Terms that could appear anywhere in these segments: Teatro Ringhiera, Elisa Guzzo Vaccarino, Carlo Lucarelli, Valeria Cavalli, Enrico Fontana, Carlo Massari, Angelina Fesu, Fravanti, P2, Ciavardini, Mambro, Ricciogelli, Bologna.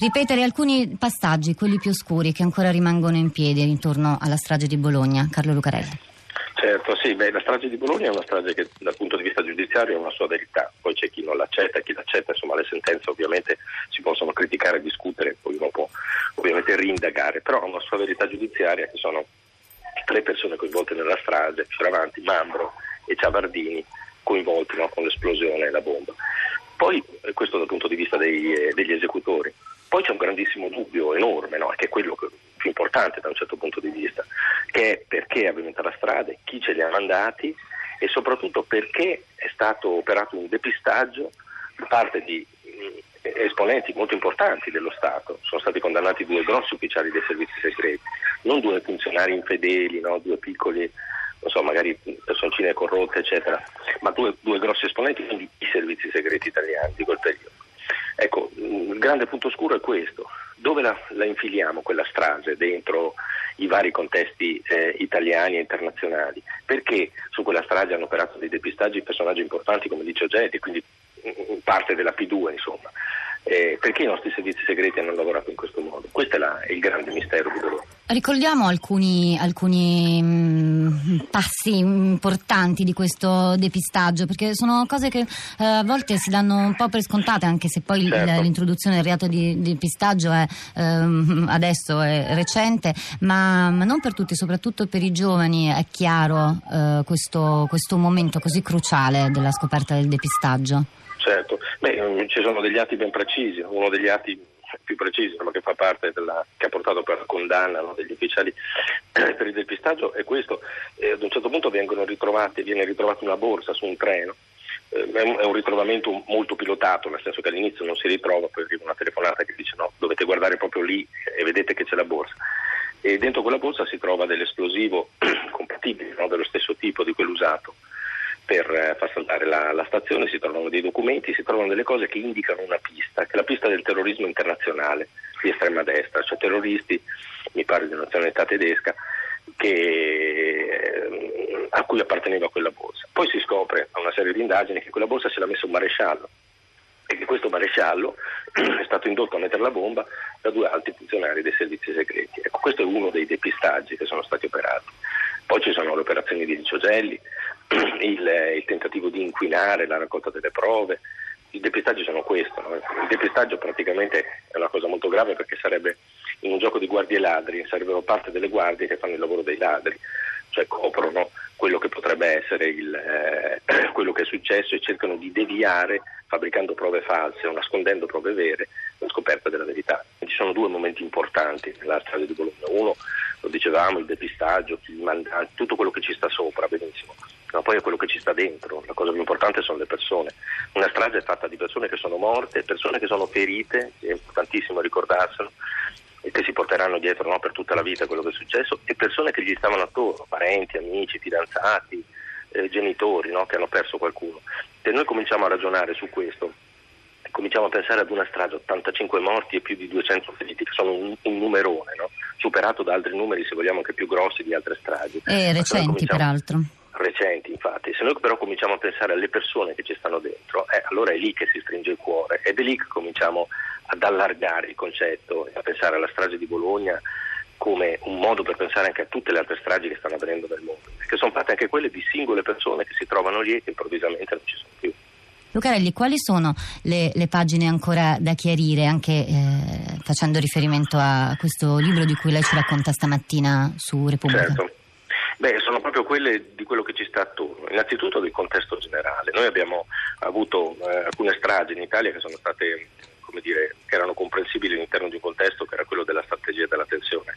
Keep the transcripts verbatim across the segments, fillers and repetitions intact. ripetere alcuni passaggi, quelli più oscuri, che ancora rimangono in piedi intorno alla strage di Bologna. Carlo Lucarelli. Certo, sì, beh, la strage di Bologna è una strage che dal punto di vista giudiziario ha una sua verità, poi c'è chi non l'accetta, chi l'accetta, insomma le sentenze ovviamente si possono criticare, discutere, poi uno può ovviamente rindagare, però ha una sua verità giudiziaria che sono le persone coinvolte nella strage, Fravanti, Mambro e Ciavardini, coinvolti no, con l'esplosione e la bomba. Poi, questo dal punto di vista dei, eh, degli esecutori, poi c'è un grandissimo dubbio enorme, no, che è quello che più importante da un certo punto di vista, che è perché è avvenuta la strage, chi ce li ha mandati e soprattutto perché è stato operato un depistaggio da parte di esponenti molto importanti dello Stato. Sono stati condannati due grossi ufficiali dei servizi segreti, non due funzionari infedeli, no? Due piccoli, non so, magari personcine corrotte, eccetera, ma due, due grossi esponenti di servizi segreti italiani di quel periodo. Ecco, il grande punto oscuro è questo. Dove la, la infiliamo quella strage dentro i vari contesti eh, italiani e internazionali? Perché su quella strage hanno operato dei depistaggi personaggi importanti come Ricciogelli, quindi parte della P due, insomma. Eh, perché i nostri servizi segreti hanno lavorato in questo modo? Questo è, la, è il grande mistero di Bologna. Ricordiamo alcuni, alcuni mh, passi importanti di questo depistaggio, perché sono cose che eh, a volte si danno un po' per scontate, anche se poi certo. L'introduzione del reato di, di depistaggio è, ehm, adesso è recente, ma, ma non per tutti, soprattutto per i giovani è chiaro eh, questo, questo momento così cruciale della scoperta del depistaggio. Certo, beh, ci sono degli atti ben precisi, uno degli atti più precisi ma che fa parte della che ha portato per la condanna no, degli ufficiali per il depistaggio è questo. Eh, ad un certo punto vengono ritrovati, viene ritrovata una borsa su un treno, eh, è un ritrovamento molto pilotato, nel senso che all'inizio non si ritrova, poi arriva una telefonata che dice no, dovete guardare proprio lì e vedete che c'è la borsa. E dentro quella borsa si trova dell'esplosivo compatibile, no, dello stesso tipo di quello usato per far saltare la, la stazione, si trovano dei documenti, si trovano delle cose che indicano una pista, che è la pista del terrorismo internazionale di estrema destra, cioè terroristi, mi pare di nazionalità tedesca, che, a cui apparteneva quella borsa. Poi si scopre a una serie di indagini che quella borsa ce l'ha messa un maresciallo e che questo maresciallo è stato indotto a mettere la bomba da due alti funzionari dei servizi segreti. Ecco, questo è uno dei depistaggi che sono stati operati. Poi ci sono le operazioni di Ricciogelli, il, il tentativo di inquinare la raccolta delle prove. I depistaggi sono questo, no? Il depistaggio praticamente è una cosa molto grave perché sarebbe in un gioco di guardie e ladri, sarebbero parte delle guardie che fanno il lavoro dei ladri, cioè coprono quello che potrebbe essere il, eh, quello che è successo e cercano di deviare fabbricando prove false o nascondendo prove vere la scoperta della verità. Ci sono due momenti importanti nella strage di Bologna, uno lo dicevamo, il depistaggio, tutto quello che ci sta sopra, benissimo, ma poi è quello che ci sta dentro, la cosa più importante sono le persone. Una strage è fatta di persone che sono morte, persone che sono ferite, è importantissimo ricordarselo, e che si porteranno dietro no, per tutta la vita quello che è successo, e persone che gli stavano attorno, parenti, amici, fidanzati, eh, genitori no, che hanno perso qualcuno. Se noi cominciamo a ragionare su questo, cominciamo a pensare ad una strage, ottantacinque morti e più di duecento feriti, che sono un, un numerone, no? Superato da altri numeri, se vogliamo, anche più grossi di altre stragi. E recenti, peraltro. Recenti, infatti. Se noi però cominciamo a pensare alle persone che ci stanno dentro, eh, allora è lì che si stringe il cuore, ed è lì che cominciamo ad allargare il concetto e a pensare alla strage di Bologna come un modo per pensare anche a tutte le altre stragi che stanno avvenendo nel mondo, che sono fatte anche quelle di singole persone che si trovano lì e che improvvisamente non ci sono più. Lucarelli, quali sono le, le pagine ancora da chiarire, anche eh, facendo riferimento a questo libro di cui lei ci racconta stamattina su Repubblica? Certo, beh, sono proprio quelle di quello che ci sta attorno, innanzitutto del contesto generale. Noi abbiamo avuto eh, alcune stragi in Italia che sono state, come dire, che erano comprensibili all'interno di un contesto che era quello della strategia della tensione,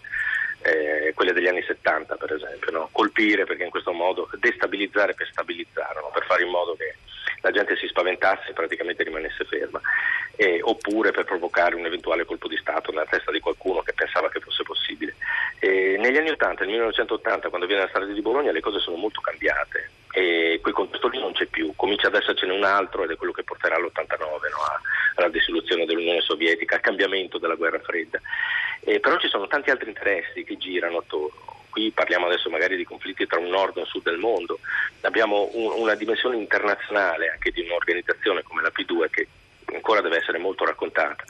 eh, quelle degli anni settanta per esempio, no? Colpire perché in questo modo, destabilizzare per stabilizzare, no? Per fare in modo che la gente si spaventasse e praticamente rimanesse ferma, eh, oppure per provocare un eventuale colpo di Stato nella testa di qualcuno che pensava che fosse possibile. Eh, negli anni ottanta, nel millenovecentottanta, quando viene la strage di Bologna, le cose sono molto cambiate e quel contesto lì non c'è più, comincia ad essercene un altro ed è quello che porterà all'ottantanove, no? Alla dissoluzione dell'Unione Sovietica, al cambiamento della guerra fredda. Eh, però ci sono tanti altri interessi che girano attorno. Qui parliamo adesso magari di conflitti tra un nord e un sud del mondo, abbiamo un, una dimensione internazionale anche di un'organizzazione come la P due che ancora deve essere molto raccontata,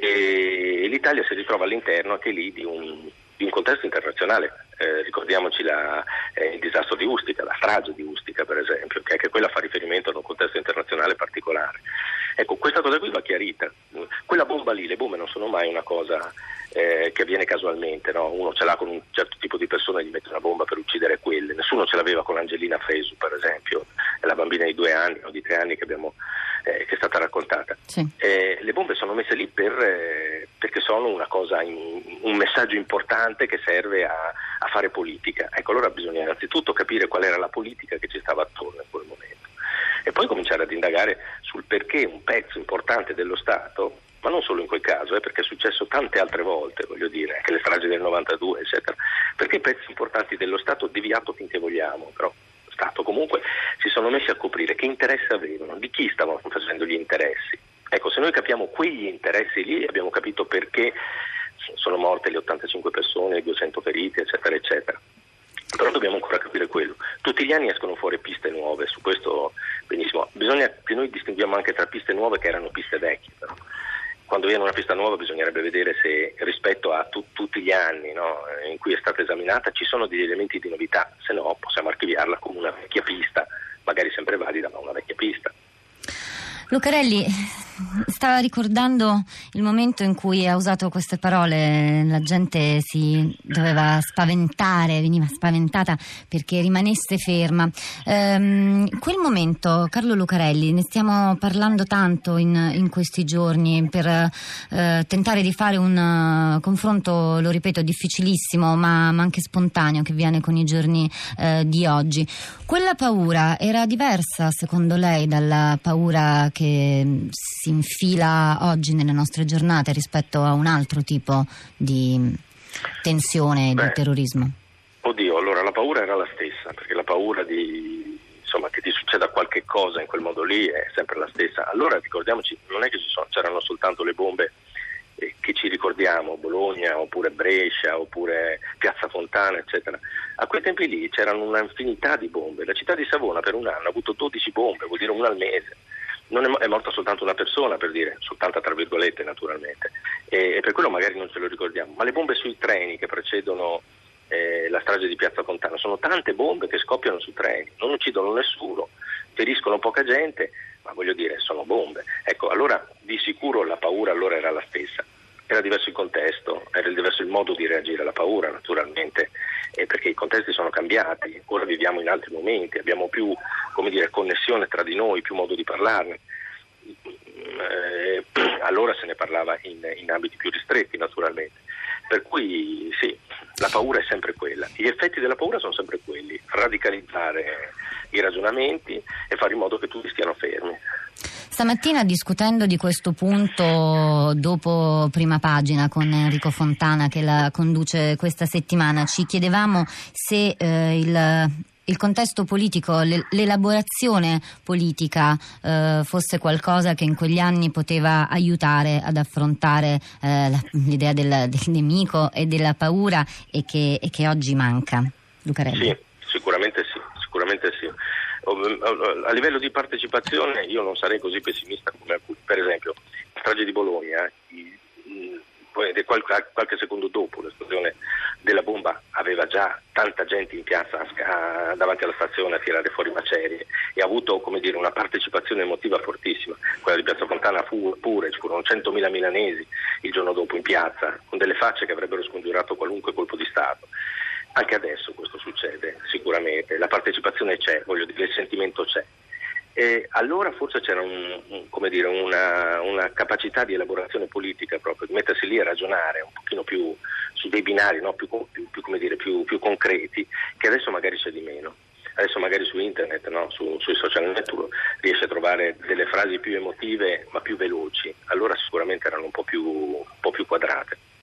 e l'Italia si ritrova all'interno anche lì di un, di un contesto internazionale. Eh, ricordiamoci la, eh, il disastro di Ustica, la strage di Ustica per esempio, che anche quella fa riferimento ad un contesto internazionale particolare. Ecco, questa cosa qui va chiarita. Quella bomba lì, le bombe non sono mai una cosa eh, che avviene casualmente, no? Uno ce l'ha con un certo tipo di persona e gli mette una bomba per uccidere quelle. Nessuno ce l'aveva con Angelina Fesu per esempio, la bambina di due anni o di tre anni che abbiamo eh, che è stata raccontata. Sì. Eh, le bombe sono messe lì per, eh, perché sono una cosa, in, un messaggio importante che serve a, a fare politica. Ecco, allora bisogna innanzitutto capire qual era la politica che ci stava attorno in quel momento e poi cominciare ad indagare sul perché un pezzo importante dello Stato, ma non solo in quel caso, eh, perché è successo tante altre volte, voglio dire, anche le stragi del novantadue, eccetera, perché pezzi importanti dello Stato, deviato finché vogliamo, però Stato comunque, si sono messi a coprire che interesse avevano, di chi stavano facendo gli interessi. Ecco, se noi capiamo quegli interessi lì, abbiamo capito perché sono morte le ottantacinque persone, le duecento feriti, eccetera, eccetera. Però dobbiamo ancora capire quello. Tutti gli anni escono fuori piste nuove, su questo benissimo. Bisogna che noi distinguiamo anche tra piste nuove che erano piste vecchie, però. Quando viene una pista nuova bisognerebbe vedere se rispetto a tu, tutti gli anni, no, in cui è stata esaminata ci sono degli elementi di novità, se no possiamo archiviarla come una vecchia pista, magari sempre valida, ma una vecchia pista. Lucarelli stava ricordando il momento in cui ha usato queste parole, la gente si doveva spaventare, veniva spaventata perché rimanesse ferma. Ehm, quel momento, Carlo Lucarelli, ne stiamo parlando tanto in, in questi giorni per eh, tentare di fare un uh, confronto, lo ripeto, difficilissimo ma, ma anche spontaneo che viene con i giorni eh, di oggi. Quella paura era diversa secondo lei dalla paura che che si infila oggi nelle nostre giornate rispetto a un altro tipo di tensione? Beh, di terrorismo? Oddio, allora la paura era la stessa, perché la paura di insomma che ti succeda qualche cosa in quel modo lì è sempre la stessa. Allora ricordiamoci, non è che ci sono, c'erano soltanto le bombe eh, che ci ricordiamo, Bologna oppure Brescia oppure Piazza Fontana eccetera. A quei tempi lì c'erano un'infinità di bombe, la città di Savona per un anno ha avuto dodici bombe, vuol dire una al mese. Non è morta soltanto una persona, per dire, soltanto tra virgolette naturalmente, e per quello magari non ce lo ricordiamo, ma le bombe sui treni che precedono eh, la strage di Piazza Fontana sono tante bombe che scoppiano su treni, non uccidono nessuno, feriscono poca gente, ma voglio dire, sono bombe. Ecco, allora di sicuro la paura allora era la stessa, era diverso il contesto, era diverso il modo di reagire alla paura naturalmente, eh, perché i contesti sono cambiati, ora viviamo in altri momenti, abbiamo più, come dire, connessione tra di noi, più modo di parlarne. Eh, allora se ne parlava in, in ambiti più ristretti naturalmente, per cui sì, la paura è sempre quella, gli effetti della paura sono sempre quelli, radicalizzare i ragionamenti e fare in modo che tutti stiano fermi. Stamattina, discutendo di questo punto dopo Prima Pagina con Enrico Fontana che la conduce questa settimana, ci chiedevamo se eh, il Il contesto politico, l'elaborazione politica eh, fosse qualcosa che in quegli anni poteva aiutare ad affrontare eh, la, l'idea del, del nemico e della paura e che, e che oggi manca. Lucarelli. Sì, sicuramente sì, sicuramente sì. A livello di partecipazione io non sarei così pessimista come alcuni. Per esempio, la strage di Bologna, qualche secondo dopo l'esplosione della bomba aveva già tanta gente in piazza a, davanti alla stazione a tirare fuori macerie e ha avuto, come dire, una partecipazione emotiva fortissima. Quella di Piazza Fontana fu pure, ci furono centomila milanesi il giorno dopo in piazza con delle facce che avrebbero scongiurato qualunque colpo di Stato. Anche adesso questo succede sicuramente, la partecipazione c'è, voglio dire, il sentimento c'è. E allora forse c'era un, un, come dire, una, una capacità di elaborazione politica proprio, di mettersi lì a ragionare un pochino più su dei binari, no? più, più, più, come dire, più, più concreti, che adesso magari c'è di meno. Adesso magari su internet, no? su, sui social network riesci a trovare delle frasi più emotive ma più veloci, allora sicuramente erano un po' più, un po' più quadrate.